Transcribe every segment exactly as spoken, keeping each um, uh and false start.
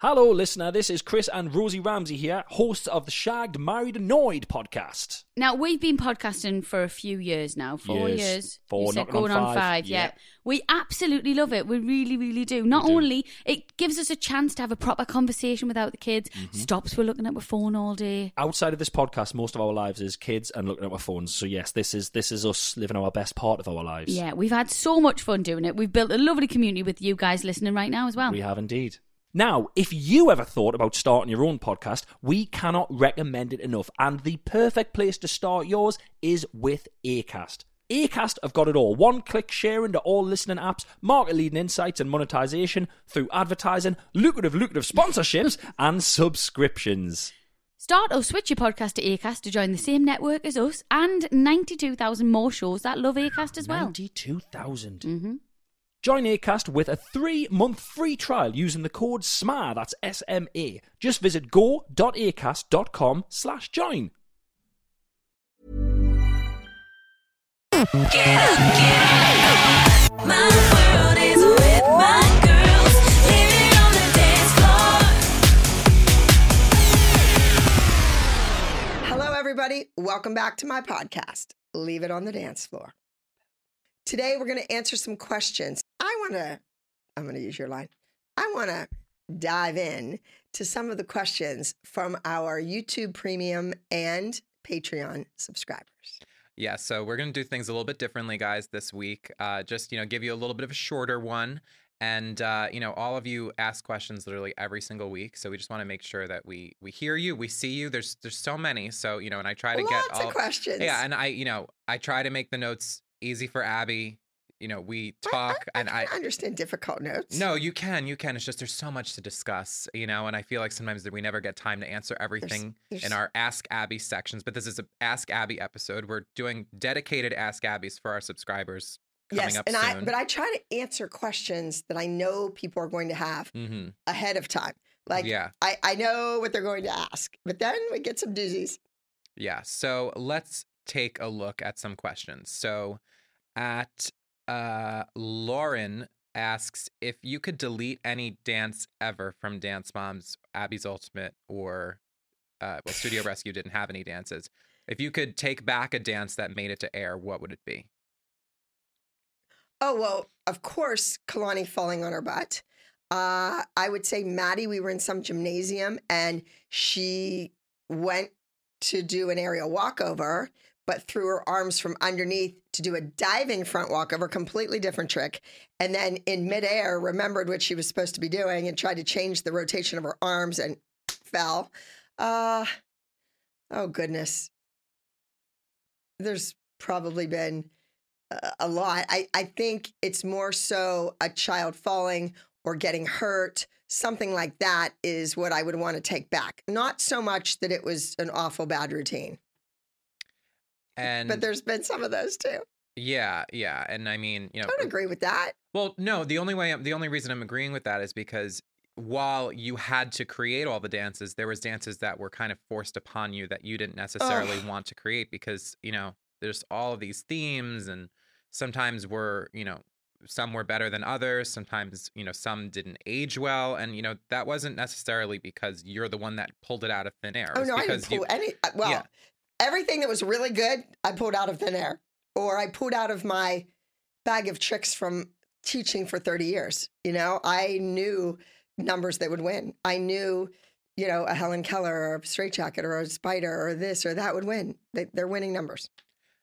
Hello, listener. This is Chris and Rosie Ramsey here, hosts of the Shagged, Married, Annoyed podcast. Now, we've been podcasting for a few years now. Four years. years. Four, said, going on five. On five yeah. yeah. We absolutely love it. We really, really do. Not do. only, it gives us a chance to have a proper conversation without the kids. Mm-hmm. Stops we're looking at our phone all day. Outside of this podcast, most of our lives is kids and looking at our phones. So yes, this is this is us living our best part of our lives. Yeah, we've had so much fun doing it. We've built a lovely community with you guys listening right now as well. We have indeed. Now, if you ever thought about starting your own podcast, we cannot recommend it enough. And the perfect place to start yours is with Acast. Acast have got it all. One-click sharing to all listening apps, market-leading insights and monetization through advertising, lucrative, lucrative sponsorships and subscriptions. Start or switch your podcast to Acast to join the same network as us and ninety-two thousand more shows that love Acast as well. ninety-two thousand. Mm-hmm. Join Acast with a three-month free trial using the code S M A, that's S M A. Just visit go.acast.com slash join. Get up, get up. My world is with my girls. Leave it on the dance floor. Hello, everybody. Welcome back to my podcast, Leave It on the Dance Floor. Today, we're going to answer some questions. I want to, I'm going to use your line. I want to dive in to some of the questions from our YouTube Premium and Patreon subscribers. Yeah, so we're going to do things a little bit differently, guys, this week. Uh, just, you know, give you a little bit of a shorter one. And, uh, you know, all of you ask questions literally every single week. So we just want to make sure that we we hear you, we see you. There's there's so many. So, you know, and I try to Lots get all of questions. Yeah, and I, you know, I try to make the notes easy for Abby. You know, we talk I, I, and I, I understand difficult notes. No, you can. You can. It's just there's so much to discuss, you know, and I feel like sometimes that we never get time to answer everything there's, there's, in our Ask Abby sections. But this is a Ask Abby episode. We're doing dedicated Ask Abby's for our subscribers coming yes, up and soon. I, but I try to answer questions that I know people are going to have mm-hmm. ahead of time. Like, yeah. I, I know what they're going to ask, but then we get some doozies. Yeah. So let's take a look at some questions. So at... Uh, Lauren asks if you could delete any dance ever from Dance Moms, Abby's Ultimate, or uh, well, Studio Rescue didn't have any dances. If you could take back a dance that made it to air, what would it be? Oh, well, of course, Kalani falling on her butt. Uh, I would say Maddie, we were in some gymnasium and she went to do an aerial walkover, but threw her arms from underneath to do a diving front walkover, completely different trick. And then in midair, remembered what she was supposed to be doing and tried to change the rotation of her arms and fell. Uh, oh, goodness. There's probably been uh, a lot. I, I think it's more so a child falling or getting hurt. Something like that is what I would want to take back. Not so much that it was an awful bad routine. And, but there's been some of those too. Yeah, yeah, and I mean, you know, I don't agree with that. Well, no, the only way, I'm, the only reason I'm agreeing with that is because while you had to create all the dances, there was dances that were kind of forced upon you that you didn't necessarily oh. want to create because you know there's all of these themes, and sometimes were you know some were better than others, sometimes you know some didn't age well, and you know that wasn't necessarily because you're the one that pulled it out of thin air. Oh no, I didn't pull you, any. Well. Yeah. Everything that was really good, I pulled out of thin air, or I pulled out of my bag of tricks from teaching for thirty years. You know, I knew numbers that would win. I knew, you know, a Helen Keller or a straitjacket or a spider or this or that would win. They, they're winning numbers.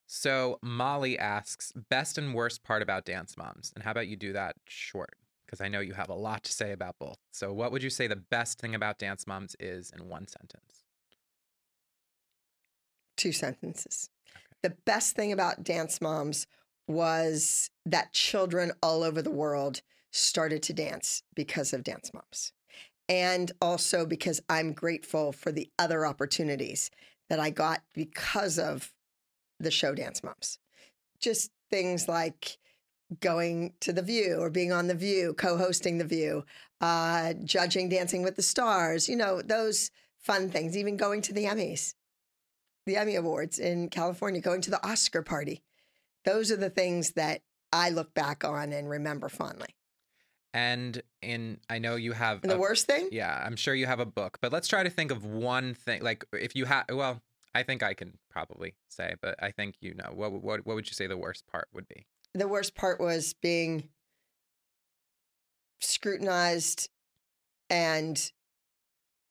So Molly asks, best and worst part about Dance Moms, and how about you do that short? Because I know you have a lot to say about both. So what would you say the best thing about Dance Moms is in one sentence? Two sentences. Okay. The best thing about Dance Moms was that children all over the world started to dance because of Dance Moms. And also because I'm grateful for the other opportunities that I got because of the show Dance Moms. Just things like going to The View or being on The View, co-hosting The View, uh, judging Dancing with the Stars, you know, those fun things, even going to the Emmys. The Emmy Awards in California, going to the Oscar party. Those are the things that I look back on and remember fondly. And in, I know you have and the a, worst thing. Yeah, I'm sure you have a book, but let's try to think of one thing. Like if you have, well, I think I can probably say, but I think you know what. What what would you say the worst part would be? The worst part was being scrutinized and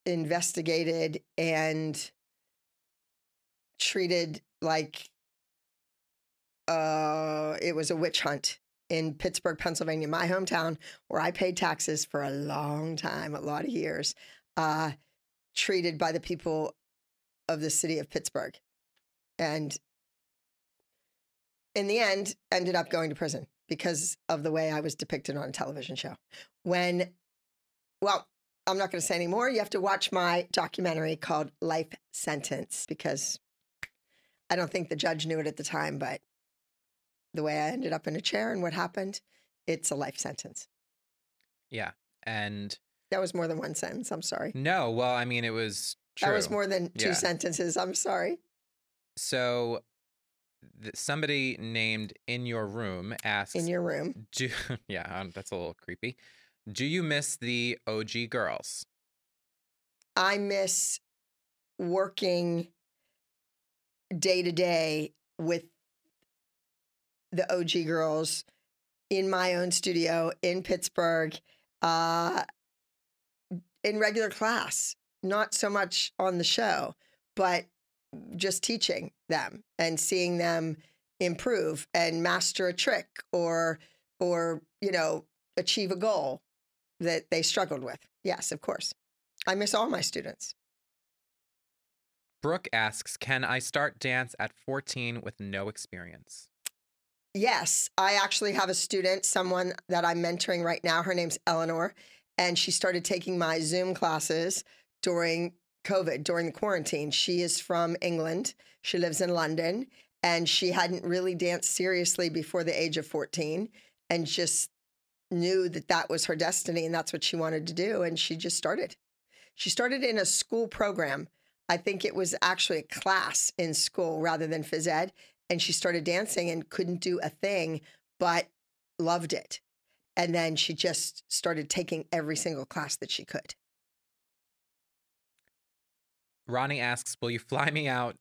investigated and treated like uh, it was a witch hunt. In Pittsburgh, Pennsylvania, my hometown, where I paid taxes for a long time, a lot of years, uh, treated by the people of the city of Pittsburgh. And in the end, ended up going to prison because of the way I was depicted on a television show. When, well, I'm not going to say any more. You have to watch my documentary called Life Sentence, because I don't think the judge knew it at the time, but the way I ended up in a chair and what happened, it's a life sentence. Yeah. And that was more than one sentence. I'm sorry. No. Well, I mean, it was true. That was more than two yeah. sentences. I'm sorry. So th- somebody named In Your Room asks. In Your Room. Do, yeah. Um, that's a little creepy. Do you miss the O G girls? I miss working day to day with the O G girls in my own studio in Pittsburgh, uh, in regular class, not so much on the show, but just teaching them and seeing them improve and master a trick or, or, you know, achieve a goal that they struggled with. Yes, of course. I miss all my students. Brooke asks, can I start dance at fourteen with no experience? Yes, I actually have a student, someone that I'm mentoring right now. Her name's Eleanor, and she started taking my Zoom classes during COVID, during the quarantine. She is from England. She lives in London, and she hadn't really danced seriously before the age of fourteen and just knew that that was her destiny and that's what she wanted to do, and she just started. She started in a school program. I think it was actually a class in school rather than phys ed. And she started dancing and couldn't do a thing, but loved it. And then she just started taking every single class that she could. Ronnie asks, will you fly me out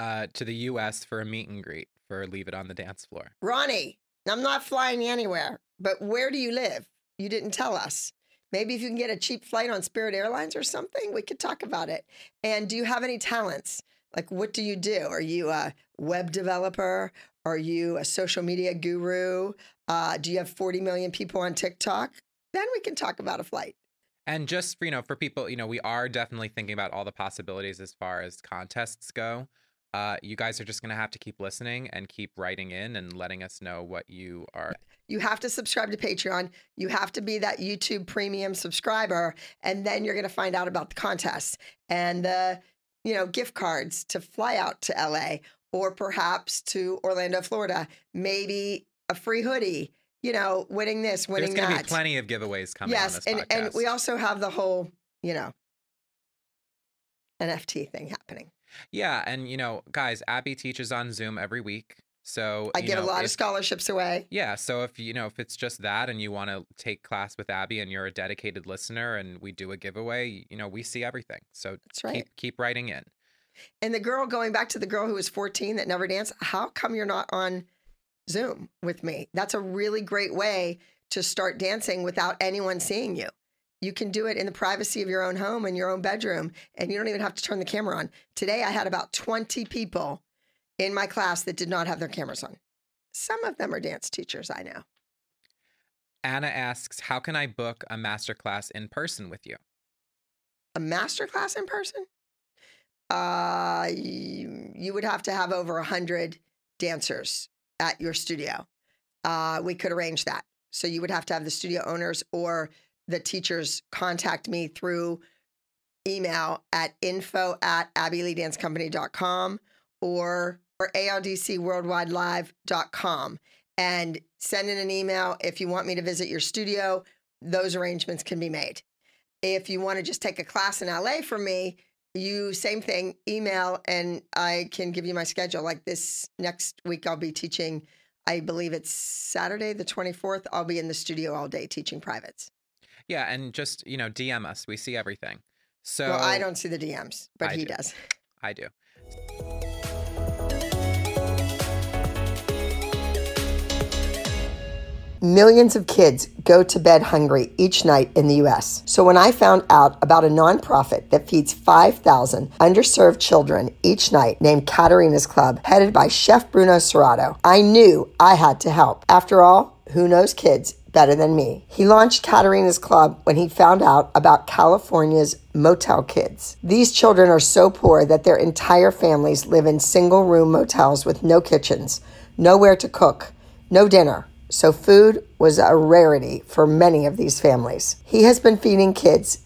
uh, to the U S for a meet and greet for Leave It on the Dance Floor? Ronnie, I'm not flying you anywhere, but where do you live? You didn't tell us. Maybe if you can get a cheap flight on Spirit Airlines or something, we could talk about it. And do you have any talents? Like, what do you do? Are you a web developer? Are you a social media guru? Uh, do you have forty million people on TikTok? Then we can talk about a flight. And just for, you know, for people, you know, we are definitely thinking about all the possibilities as far as contests go. Uh, you guys are just going to have to keep listening and keep writing in and letting us know what you are. You have to subscribe to Patreon. You have to be that YouTube Premium subscriber. And then you're going to find out about the contests and the, you know, gift cards to fly out to L A or perhaps to Orlando, Florida, maybe a free hoodie, you know, winning this, winning that. There's going to be plenty of giveaways coming yes, on this and, podcast. Yes, and we also have the whole, you know, N F T thing happening. Yeah, and, you know, guys, Abby teaches on Zoom every week. So I give a lot if, of scholarships away. Yeah. So if, you know, if it's just that and you want to take class with Abby and you're a dedicated listener and we do a giveaway, you know, we see everything. So that's right. keep, keep writing in. And the girl, going back to the girl who was fourteen that never danced, how come you're not on Zoom with me? That's a really great way to start dancing without anyone seeing you. You can do it in the privacy of your own home and your own bedroom, and you don't even have to turn the camera on. Today, I had about twenty people in my class that did not have their cameras on. Some of them are dance teachers, I know. Anna asks, how can I book a masterclass in person with you? A masterclass in person? Uh, you, you would have to have over one hundred dancers at your studio. Uh, we could arrange that. So you would have to have the studio owners or the teachers contact me through email at info at abby lee dance company dot com or or A L D C worldwide live dot com and send in an email. If you want me to visit your studio, those arrangements can be made. If you want to just take a class in L A from me, you same thing, email, and I can give you my schedule. Like this next week, I'll be teaching, I believe it's Saturday, the twenty-fourth. I'll be in the studio all day teaching privates. Yeah. And just, you know, D M us. We see everything. So well, I don't see the D Ms, but I he do. does. I do. Millions of kids go to bed hungry each night in the U S So when I found out about a nonprofit that feeds five thousand underserved children each night named Caterina's Club, headed by Chef Bruno Serato, I knew I had to help. After all, who knows kids better than me? He launched Caterina's Club when he found out about California's motel kids. These children are so poor that their entire families live in single-room motels with no kitchens, nowhere to cook, no dinner. So food was a rarity for many of these families. He has been feeding kids,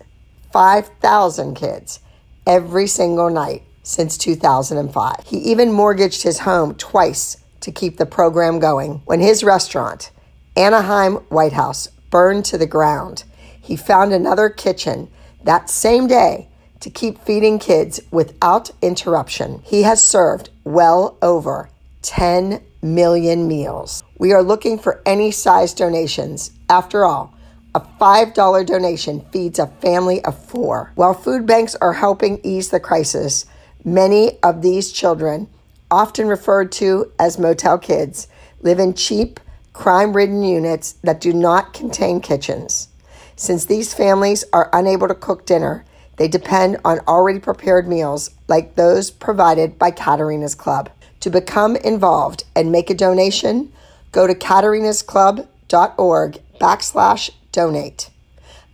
five thousand kids, every single night since two thousand five. He even mortgaged his home twice to keep the program going. When his restaurant, Anaheim White House, burned to the ground, he found another kitchen that same day to keep feeding kids without interruption. He has served well over ten million meals. We are looking for any size donations. After all, a five dollar donation feeds a family of four. While food banks are helping ease the crisis, many of these children, often referred to as motel kids, live in cheap, crime-ridden units that do not contain kitchens. Since these families are unable to cook dinner, they depend on already prepared meals like those provided by Caterina's Club. To become involved and make a donation, go to Caterina's Club dot org backslash donate.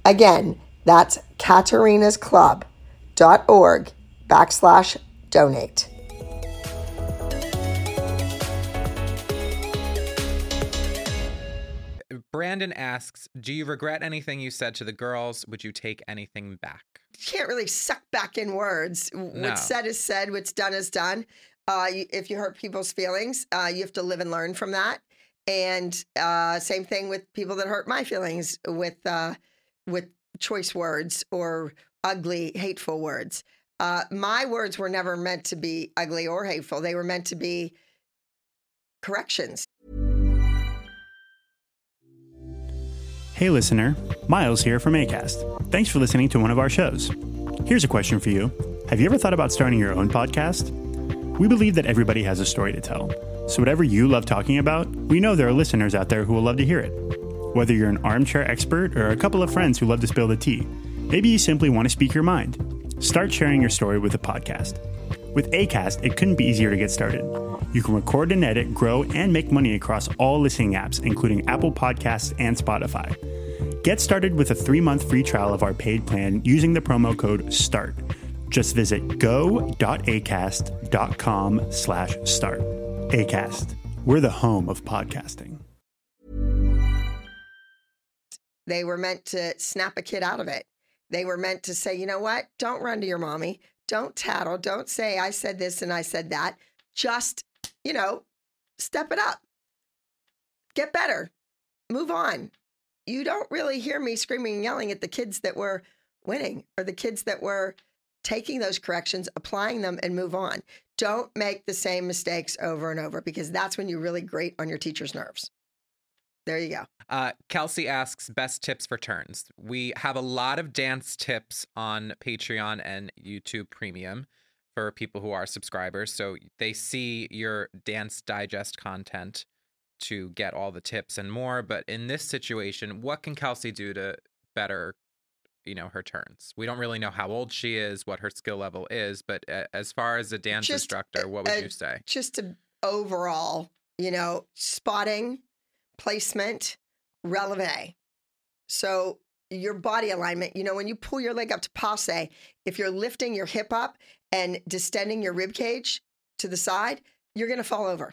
Again, that's Caterina's Club dot org backslash donate. Brandon asks, do you regret anything you said to the girls? Would you take anything back? You can't really suck back in words. No. What's said is said. What's done is done. Uh, if you hurt people's feelings, uh, you have to live and learn from that. And uh, same thing with people that hurt my feelings with uh, with choice words or ugly, hateful words. Uh, my words were never meant to be ugly or hateful. They were meant to be corrections. Hey, listener. Miles here from Acast. Thanks for listening to one of our shows. Here's a question for you. Have you ever thought about starting your own podcast? We believe that everybody has a story to tell. So whatever you love talking about, we know there are listeners out there who will love to hear it. Whether you're an armchair expert or a couple of friends who love to spill the tea, maybe you simply want to speak your mind. Start sharing your story with a podcast. With Acast, it couldn't be easier to get started. You can record and edit, grow, and make money across all listening apps, including Apple Podcasts and Spotify. Get started with a three-month free trial of our paid plan using the promo code START. Just visit go.acast.com slash start. Acast. We're the home of podcasting. They were meant to snap a kid out of it. They were meant to say, you know what? Don't run to your mommy. Don't tattle. Don't say, I said this and I said that. Just, you know, step it up. Get better. Move on. You don't really hear me screaming and yelling at the kids that were winning or the kids that were taking those corrections, applying them, and move on. Don't make the same mistakes over and over, because that's when you really grate on your teacher's nerves. There you go. Uh, Kelsey asks, best tips for turns. We have a lot of dance tips on Patreon and YouTube Premium for people who are subscribers. So they see your dance digest content to get all the tips and more. But in this situation, what can Kelsey do to better, you know, her turns? We don't really know how old she is, what her skill level is, but uh, as far as a dance just, instructor, what would uh, you say? Just to overall, you know, spotting, placement, releve. So your body alignment, you know, when you pull your leg up to passe, if you're lifting your hip up and distending your rib cage to the side, you're going to fall over,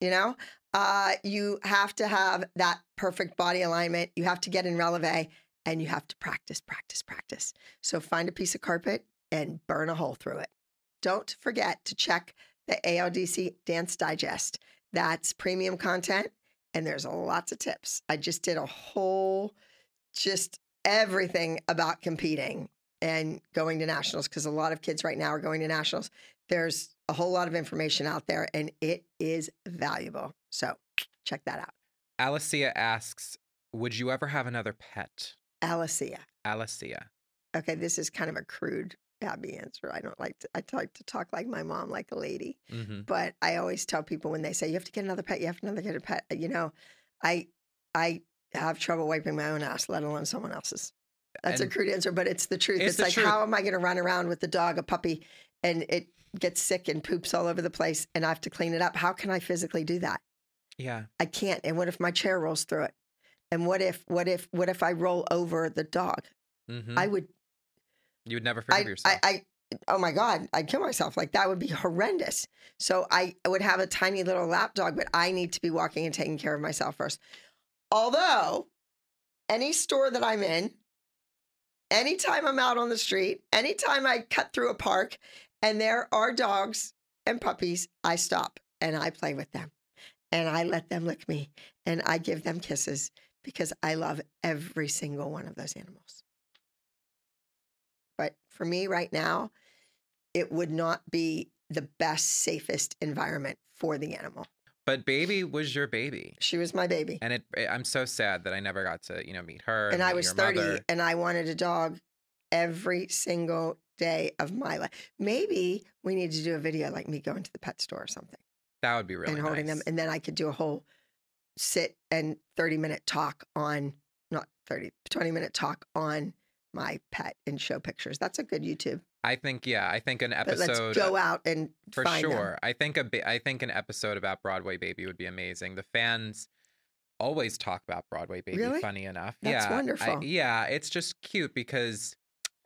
you know? Uh, you have to have that perfect body alignment. You have to get in releve. And you have to practice, practice, practice. So find a piece of carpet and burn a hole through it. Don't forget to check the A L D C Dance Digest. That's premium content. And there's lots of tips. I just did a whole, just everything about competing and going to nationals, because a lot of kids right now are going to nationals. There's a whole lot of information out there and it is valuable. So check that out. Alicia asks, would you ever have another pet? Alicia. Alicia. Okay, this is kind of a crude Abby answer. I don't like to, I like to talk like my mom, like a lady. Mm-hmm. But I always tell people when they say, you have to get another pet, you have to get a pet. You know, I I have trouble wiping my own ass, let alone someone else's. That's and a crude answer, but it's the truth. It's, it's the like, truth. How am I going to run around with the dog, a puppy, and it gets sick and poops all over the place, and I have to clean it up? How can I physically do that? Yeah. I can't. And what if my chair rolls through it? And what if, what if, what if I roll over the dog? Mm-hmm. I would. You would never forgive I, yourself. I, I, oh my God, I'd kill myself. Like, that would be horrendous. So I would have a tiny little lap dog, but I need to be walking and taking care of myself first. Although any store that I'm in, anytime I'm out on the street, anytime I cut through a park and there are dogs and puppies, I stop and I play with them and I let them lick me and I give them kisses because I love every single one of those animals. But for me right now, it would not be the best, safest environment for the animal. But Baby was your baby. She was my baby. And it, it, I'm so sad that I never got to, you know, meet her. And, and I was thirty mother. And I wanted a dog every single day of my life. Maybe we need to do a video like me going to the pet store or something. That would be really nice. And holding nice. them. And then I could do a whole sit and thirty minute talk on, not thirty, twenty minute talk on my pet and show pictures. That's a good YouTube. I think, yeah, I think an episode. But let's go out and for find sure. Them. I think a, ba- I think an episode about Broadway Baby would be amazing. The fans always talk about Broadway Baby. Really? Funny enough, that's yeah, wonderful. I, yeah, it's just cute because,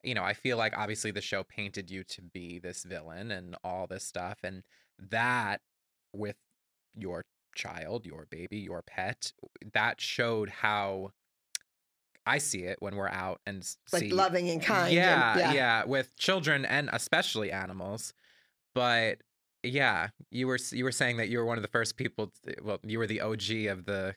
you know, I feel like obviously the show painted you to be this villain and all this stuff, and that with your child, your baby, your pet, that showed how. I see it when we're out and like see, loving and kind. Yeah, and, yeah, yeah, with children and especially animals. But yeah, you were you were saying that you were one of the first people. To, well, you were the O G of the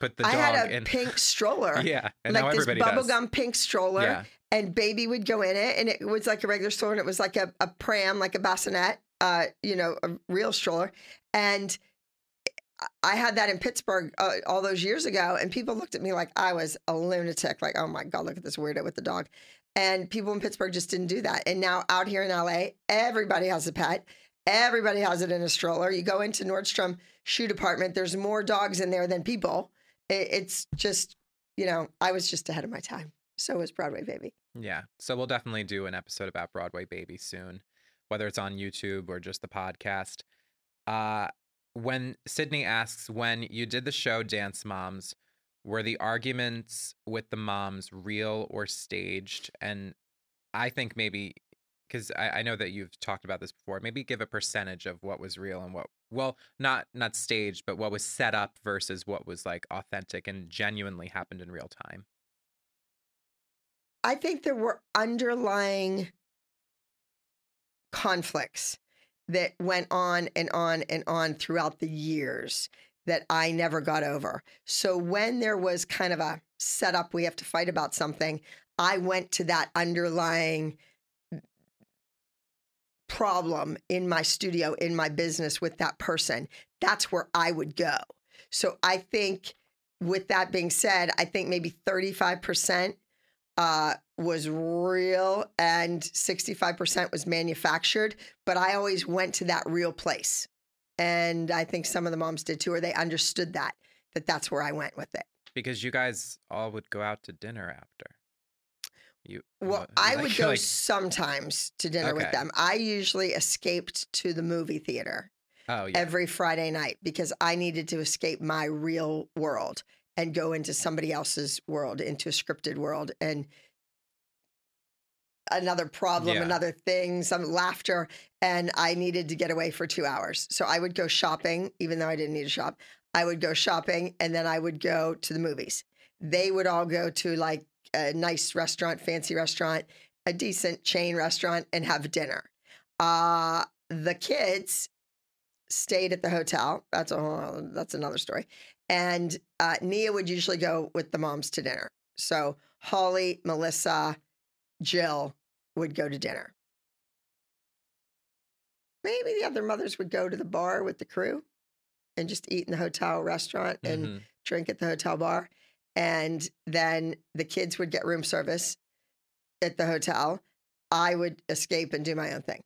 put the. I dog had a in. pink stroller. Yeah, and like now this bubblegum pink stroller, yeah. And Baby would go in it, and it was like a regular stroller, and it was like a, a pram, like a bassinet, uh, you know, a real stroller, and. I had that in Pittsburgh uh, all those years ago, and people looked at me like I was a lunatic, like, oh, my God, look at this weirdo with the dog. And people in Pittsburgh just didn't do that. And now out here in L A, everybody has a pet. Everybody has it in a stroller. You go into Nordstrom shoe department, there's more dogs in there than people. It, it's just, you know, I was just ahead of my time. So was Broadway Baby. Yeah. So we'll definitely do an episode about Broadway Baby soon, whether it's on YouTube or just the podcast. Uh When Sydney asks, when you did the show Dance Moms, were the arguments with the moms real or staged? And I think maybe, because I, I know that you've talked about this before, maybe give a percentage of what was real and what, well, not not staged, but what was set up versus what was like authentic and genuinely happened in real time. I think there were underlying conflicts that went on and on and on throughout the years that I never got over. So when there was kind of a setup, we have to fight about something, I went to that underlying problem in my studio, in my business with that person. That's where I would go. So I think with that being said, I think maybe thirty-five percent uh, was real and sixty-five percent was manufactured, but I always went to that real place. And I think some of the moms did too, or they understood that, that that's where I went with it. Because you guys all would go out to dinner after. You Well, like, I would go like... sometimes to dinner okay. with them. I usually escaped to the movie theater oh, yeah. every Friday night because I needed to escape my real world and go into somebody else's world, into a scripted world, and another problem, yeah. another thing, some laughter, and I needed to get away for two hours. So I would go shopping, even though I didn't need to shop. I would go shopping, and then I would go to the movies. They would all go to, like, a nice restaurant, fancy restaurant, a decent chain restaurant, and have dinner. Uh, the kids stayed at the hotel. That's a whole, that's another story. And uh, Nia would usually go with the moms to dinner. So Holly, Melissa, Jill would go to dinner. Maybe the other mothers would go to the bar with the crew and just eat in the hotel restaurant and mm-hmm. drink at the hotel bar. And then the kids would get room service at the hotel. I would escape and do my own thing.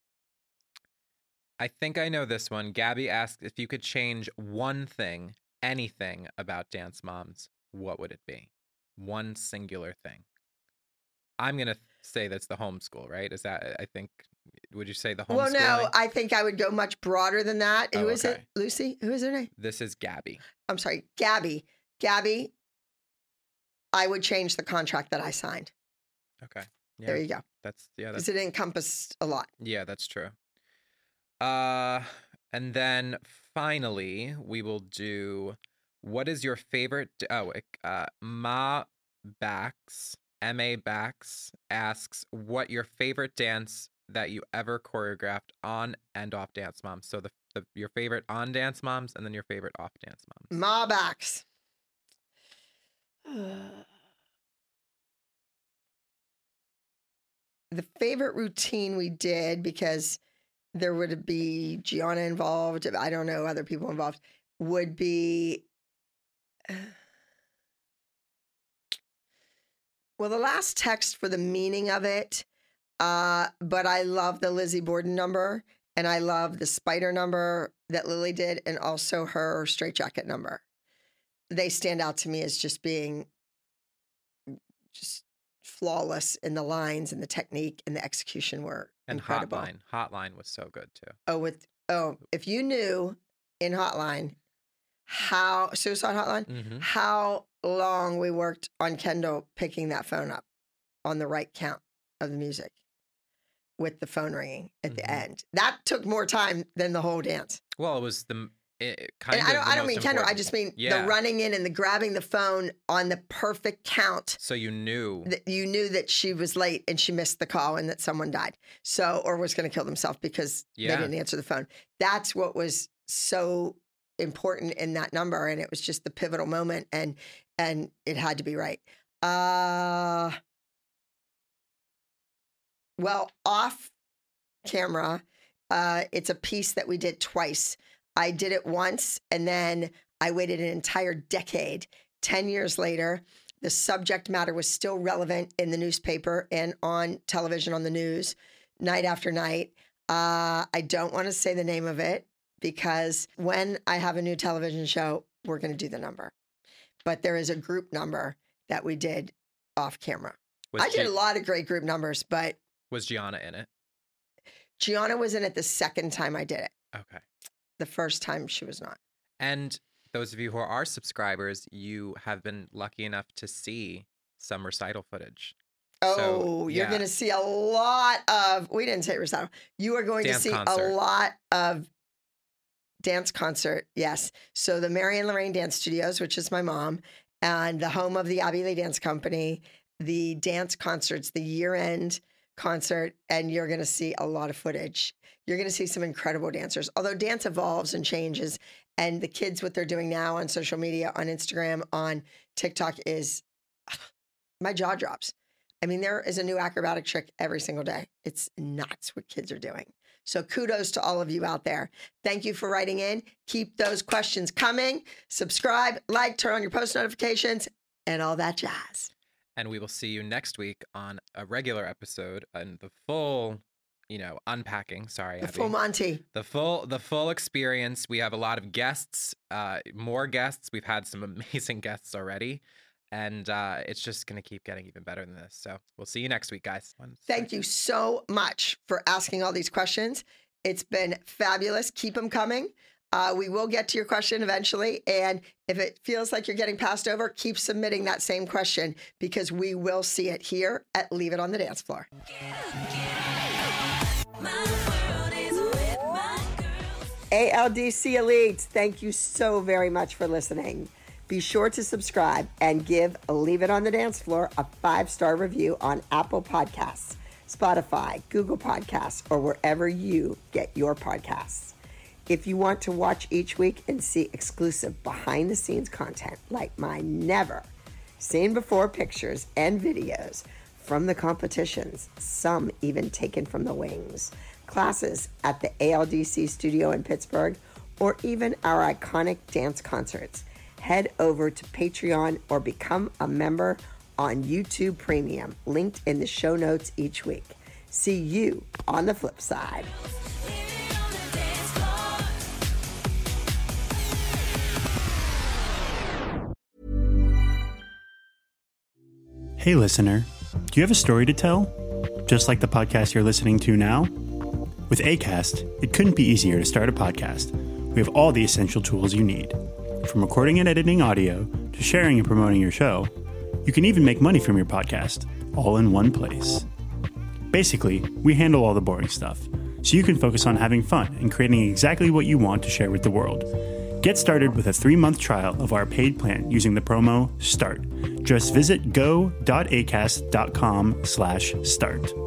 I think I know this one. Gabby asked if you could change one thing, anything about Dance Moms, what would it be? One singular thing. I'm going to say that's the homeschool, right? Is that, I think, would you say the homeschool? Well, no, I think I would go much broader than that. Who oh, is okay. it? Lucy? Who is her name? This is Gabby. I'm sorry. Gabby. Gabby, I would change the contract that I signed. Okay. Yeah. There you go. That's, yeah. Because it encompassed a lot. Yeah, that's true. Uh, and then finally, we will do, what is your favorite? Oh, uh, Ma Bax, M A Bax asks what your favorite dance that you ever choreographed on and off Dance Moms. So the, the your favorite on Dance Moms and then your favorite off Dance Moms. Ma Bax. The favorite routine we did, because there would be Gianna involved, I don't know, other people involved, would be... Well, the last text for the meaning of it, uh, but I love the Lizzie Borden number, and I love the spider number that Lily did, and also her straitjacket number. They stand out to me as just being just flawless in the lines and the technique and the execution were and incredible. Hotline. Hotline was so good too. Oh, with oh, if you knew in Hotline how Suicide Hotline, mm-hmm. how long we worked on Kendall picking that phone up on the right count of the music with the phone ringing at mm-hmm. the end. That took more time than the whole dance. Well, it was the. It, kind and of I don't, I don't mean Kendall. I just mean yeah. the running in and the grabbing the phone on the perfect count. So you knew that you knew that she was late and she missed the call and that someone died. So, or was going to kill themselves because yeah. they didn't answer the phone. That's what was so important in that number. And it was just the pivotal moment and, and it had to be right. Uh, well, off camera, uh, it's a piece that we did twice. I did it once, and then I waited an entire decade. Ten years later, the subject matter was still relevant in the newspaper and on television on the news, night after night. Uh, I don't want to say the name of it because when I have a new television show, we're going to do the number. But there is a group number that we did off camera. Was I did G- a lot of great group numbers, but... Was Gianna in it? Gianna was in it the second time I did it. Okay. The first time she was not. And those of you who are subscribers, you have been lucky enough to see some recital footage. Oh, so, you're yeah. going to see a lot of, we didn't say recital. You are going dance to see concert. a lot of dance concert. Yes. So the Mary and Lorraine Dance Studios, which is my mom, and the home of the Abbey Lee Dance Company, the dance concerts, the year-end concert, and you're going to see a lot of footage. You're going to see some incredible dancers, although dance evolves and changes. And the kids, what they're doing now on social media, on Instagram, on TikTok is, my jaw drops. I mean, there is a new acrobatic trick every single day. It's nuts what kids are doing. So kudos to all of you out there. Thank you for writing in. Keep those questions coming. Subscribe, like, turn on your post notifications, and all that jazz. And we will see you next week on a regular episode and the full, you know, unpacking. Sorry, the Abby. full Monty. The full, the full experience. We have a lot of guests, uh, more guests. We've had some amazing guests already, and uh, it's just going to keep getting even better than this. So we'll see you next week, guys. One Thank second. you so much for asking all these questions. It's been fabulous. Keep them coming. Uh, we will get to your question eventually. And if it feels like you're getting passed over, keep submitting that same question because we will see it here at Leave It on the Dance Floor. A L D C Elites, thank you so very much for listening. Be sure to subscribe and give Leave It on the Dance Floor a five-star review on Apple Podcasts, Spotify, Google Podcasts, or wherever you get your podcasts. If you want to watch each week and see exclusive behind-the-scenes content like my never-seen-before pictures and videos from the competitions, some even taken from the wings, classes at the A L D C studio in Pittsburgh, or even our iconic dance concerts, head over to Patreon or become a member on YouTube Premium, linked in the show notes each week. See you on the flip side. Hey, listener, do you have a story to tell? Just like the podcast you're listening to now? With Acast, it couldn't be easier to start a podcast. We have all the essential tools you need. From recording and editing audio to sharing and promoting your show, you can even make money from your podcast, all in one place. Basically, we handle all the boring stuff, so you can focus on having fun and creating exactly what you want to share with the world. Get started with a three-month trial of our paid plan using the promo START. Just visit go.acast.com slash start.